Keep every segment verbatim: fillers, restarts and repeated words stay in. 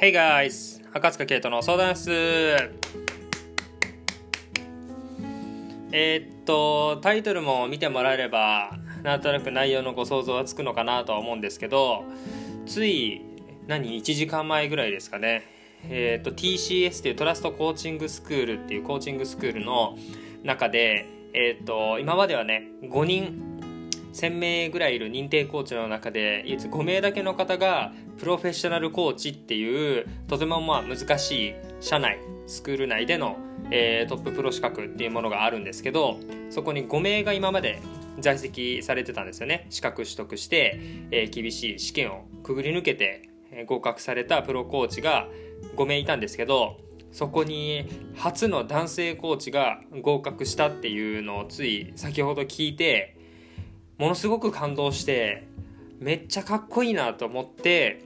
Hey guys! 赤塚圭人の相談室。えー、っとタイトルも見てもらえればなんとなく内容のご想像はつくのかなとは思うんですけど、つい何いちじかんまえぐらいですかね、えー、っと ティーシーエス というトラストコーチングスクールっていうコーチングスクールの中で、えー、っと今まではねごにんせんめいぐらいいる認定コーチの中で唯一ごめいだけの方がプロフェッショナルコーチっていうとてもまあ難しい社内スクール内での、えー、トッププロ資格っていうものがあるんですけど、そこにごめいが今まで在籍されてたんですよね。資格取得して、えー、厳しい試験をくぐり抜けて合格されたプロコーチがごめいいたんですけど、そこに初の男性コーチが合格したっていうのをつい先ほど聞いてものすごく感動して、めっちゃかっこいいなと思って、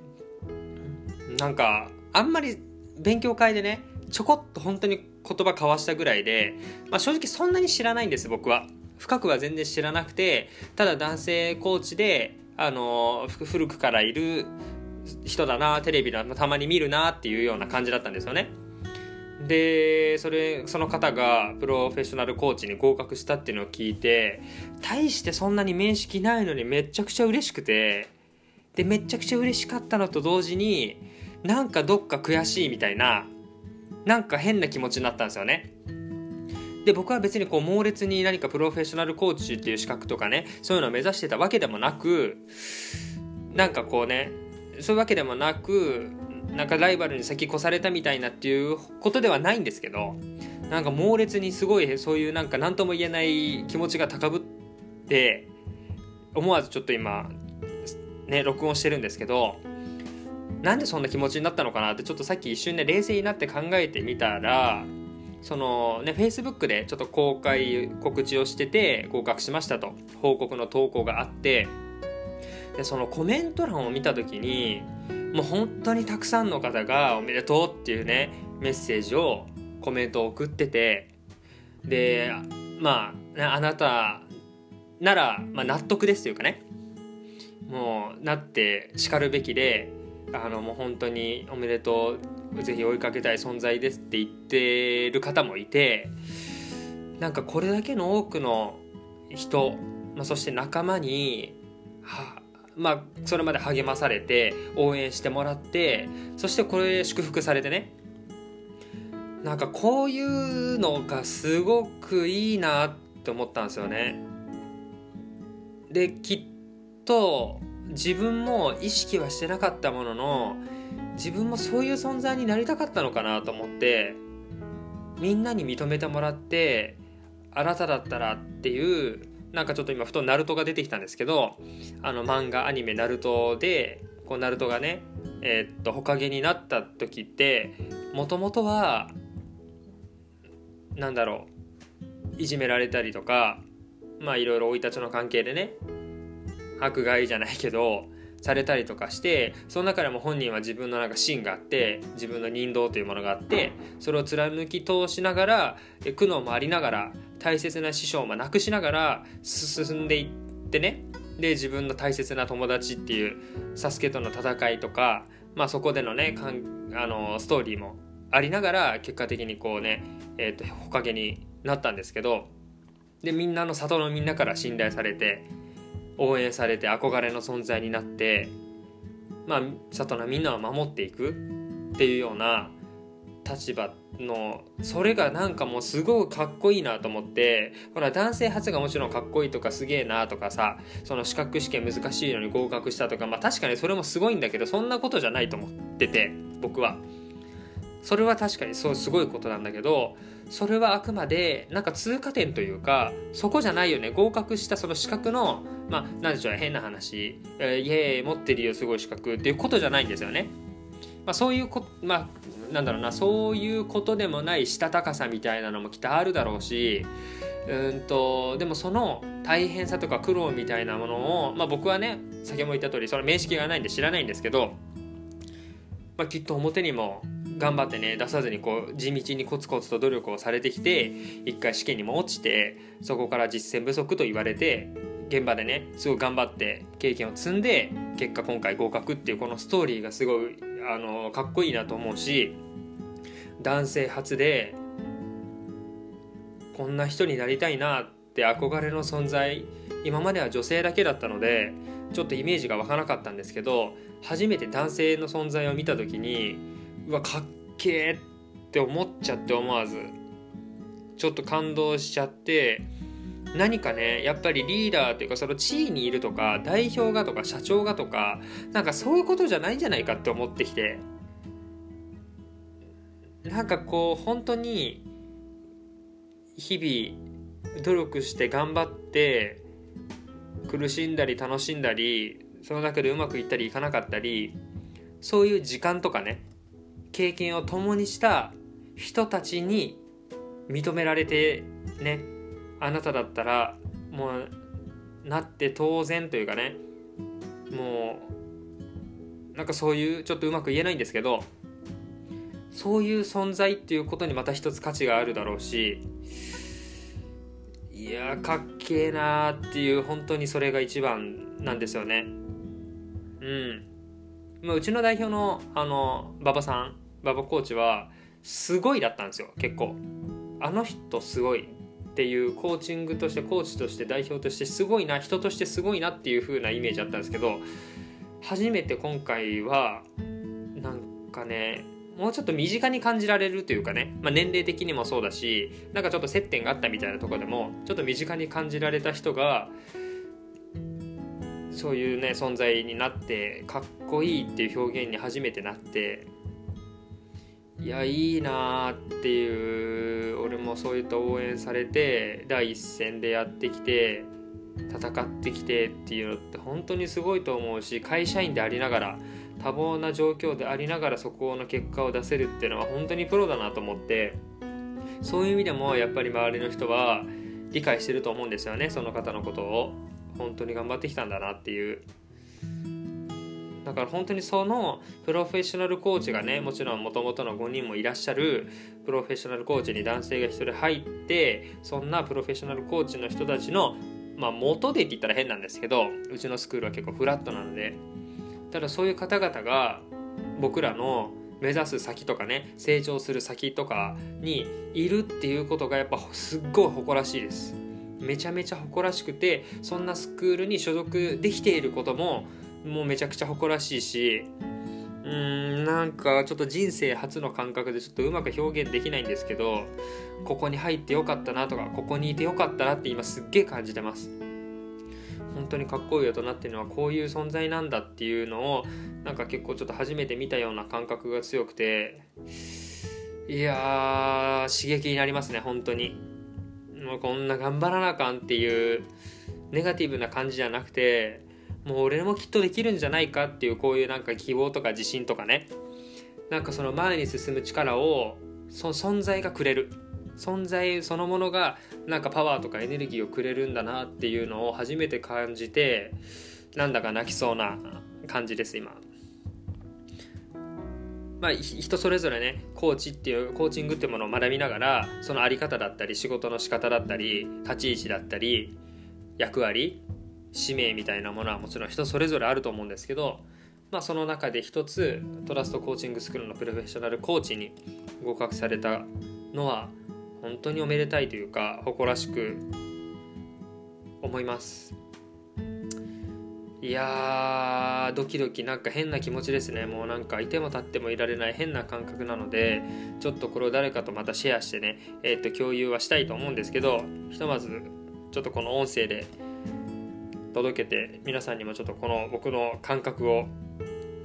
なんかあんまり勉強会でねちょこっと本当に言葉交わしたぐらいで、まあ、正直そんなに知らないんです。僕は深くは全然知らなくて、ただ男性コーチであの古くからいる人だな、テレビだたまに見るなっていうような感じだったんですよね。でそれその方がプロフェッショナルコーチに合格したっていうのを聞いて、大してそんなに面識ないのにめちゃくちゃ嬉しくて、でめちゃくちゃ嬉しかったのと同時になんかどっか悔しいみたいな、なんか変な気持ちになったんですよね。で僕は別にこう猛烈に何かプロフェッショナルコーチっていう資格とかねそういうのを目指してたわけでもなく、なんかこうねそういうわけでもなく、なんかライバルに先越されたみたいなっていうことではないんですけど、なんか猛烈にすごいそういうなんか何とも言えない気持ちが高ぶって、思わずちょっと今ね録音してるんですけど、なんでそんな気持ちになったのかなってちょっとさっき一瞬ね冷静になって考えてみたら、そのね Facebook でちょっと公開告知をしてて合格しましたと報告の投稿があって、でそのコメント欄を見た時にもう本当にたくさんの方がおめでとうっていうねメッセージをコメントを送ってて、でまああなたなら、まあ、納得ですというかね、もうなってしかるべきで、あのもう本当におめでとう、ぜひ追いかけたい存在ですって言ってる方もいて、なんかこれだけの多くの人、まあ、そして仲間にはまあ、それまで励まされて応援してもらって、そしてこれ祝福されてね、なんかこういうのがすごくいいなって思ったんですよね。できっと自分も意識はしてなかったものの、自分もそういう存在になりたかったのかなと思って、みんなに認めてもらって、あなただったらっていう、なんかちょっと今ふとナルトが出てきたんですけど、あの漫画アニメナルトでこうナルトがねえー、っとほかげになった時って、もともとはなんだろういじめられたりとか、まあいろいろ生い立ちの関係でね迫害じゃないけどされたりとかして、その中でも本人は自分のなんか芯があって、自分の人道というものがあって、それを貫き通しながら苦悩もありながら大切な師匠もなくしながら進んでいってね、で自分の大切な友達っていうサスケとの戦いとか、まあ、そこでのねかんあのストーリーもありながら結果的にこうね、えー、とほかげになったんですけど、でみんなの里のみんなから信頼されて応援されて憧れの存在になって、まあ、里のみんなを守っていくっていうような立場の、それがなんかもうすごくかっこいいなと思って、ほら男性初がもちろんかっこいいとかすげえなとかさ、その資格試験難しいのに合格したとか、まあ確かにそれもすごいんだけど、そんなことじゃないと思ってて、僕はそれは確かにそうすごいことなんだけど、それはあくまでなんか通過点というかそこじゃないよね。合格したその資格のまあ何でしょう、変な話、えー、イエーイ持ってるよすごい資格っていうことじゃないんですよね。まあそういうこまあなんだろうな、そういうことでもないしたたかさみたいなのもきっとあるだろうし、うんとでもその大変さとか苦労みたいなものを、まあ僕はね先も言った通りその面識がないんで知らないんですけど、まあきっと表にも頑張ってね出さずにこう地道にコツコツと努力をされてきて、一回試験にも落ちて、そこから実践不足と言われて現場でねすごい頑張って経験を積んで結果今回合格っていう、このストーリーがすごいあのかっこいいなと思うし、男性初でこんな人になりたいなって憧れの存在、今までは女性だけだったのでちょっとイメージが湧かなかったんですけど、初めて男性の存在を見た時にうわかっけーって思っちゃって、思わずちょっと感動しちゃって、何かねやっぱりリーダーというかその地位にいるとか代表がとか社長がとかなんかそういうことじゃないんじゃないかって思ってきて、なんかこう本当に日々努力して頑張って苦しんだり楽しんだり、その中でうまくいったりいかなかったり、そういう時間とかね経験を共にした人たちに認められてね、あなただったらもうなって当然というかね、もうなんかそういうちょっとうまく言えないんですけど、そういう存在っていうことにまた一つ価値があるだろうし、いやーかっけーなーっていう、本当にそれが一番なんですよね。うん、まあ、うちの代表のあの馬場さん、馬場コーチはすごいだったんですよ。結構あの人すごいっていう、コーチングとしてコーチとして代表としてすごいな、人としてすごいなっていう風なイメージあったんですけど、初めて今回はなんかねもうちょっと身近に感じられるというかね、まあ、年齢的にもそうだし、なんかちょっと接点があったみたいなところでもちょっと身近に感じられた人がそういうね存在になってかっこいいっていう表現に初めてなって、いやいいなっていう、俺もそういった応援されて第一線でやってきて戦ってきてっていうのって本当にすごいと思うし、会社員でありながら多忙な状況でありながらそこの結果を出せるっていうのは本当にプロだなと思って、そういう意味でもやっぱり周りの人は理解してると思うんですよね、その方のことを。本当に頑張ってきたんだなっていう、だから本当にそのプロフェッショナルコーチがね、もちろん元々のごにんもいらっしゃるプロフェッショナルコーチに男性がひとり入って、そんなプロフェッショナルコーチの人たちの、まあ、元でって言ったら変なんですけど、うちのスクールは結構フラットなので、ただそういう方々が僕らの目指す先とかね、成長する先とかにいるっていうことがやっぱすっごい誇らしいです。めちゃめちゃ誇らしくて、そんなスクールに所属できていることももうめちゃくちゃ誇らしいし、うーんなんかちょっと人生初の感覚でちょっとうまく表現できないんですけど、ここに入ってよかったなとかここにいてよかったなって今すっげえ感じてます。本当にかっこいい大人っていうのはこういう存在なんだっていうのをなんか結構ちょっと初めて見たような感覚が強くて、いやー刺激になりますね。本当にもうこんな頑張らなあかんっていうネガティブな感じじゃなくて、もう俺もきっとできるんじゃないかっていう、こういうなんか希望とか自信とかね、なんかその前に進む力をその存在がくれる、存在そのものがなんかパワーとかエネルギーをくれるんだなっていうのを初めて感じて、なんだか泣きそうな感じです今。まあ、人それぞれねコーチっていうコーチングっていうものを学びながら、そのあり方だったり仕事の仕方だったり立ち位置だったり役割使命みたいなものはもちろん人それぞれあると思うんですけど、まあ、その中で一つトラストコーチングスクールのプロフェッショナルコーチに合格されたのは本当におめでたいというか誇らしく思います。いやードキドキなんか変な気持ちですね。もうなんかいても立ってもいられない変な感覚なので、ちょっとこれを誰かとまたシェアしてね、えー、っと共有はしたいと思うんですけど、ひとまずちょっとこの音声で届けて、皆さんにもちょっとこの僕の感覚を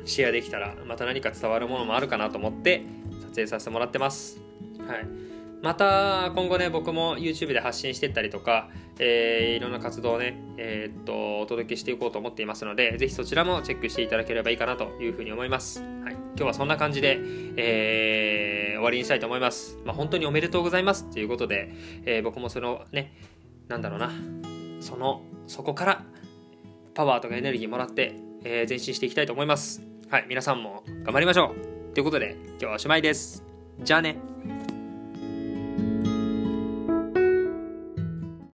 シェアできたらまた何か伝わるものもあるかなと思って撮影させてもらってます。はい、また今後ね僕も YouTube で発信していったりとか、えー、いろんな活動をね、えー、っとお届けしていこうと思っていますので、ぜひそちらもチェックしていただければいいかなというふうに思います。はい、今日はそんな感じで、えー、終わりにしたいと思います。まあ、本当におめでとうございますということで、えー、僕もそのねなんだろうなそのそこからパワーとかエネルギーもらって、えー、前進していきたいと思います。はい、皆さんも頑張りましょうということで今日はおしまいです。じゃあね。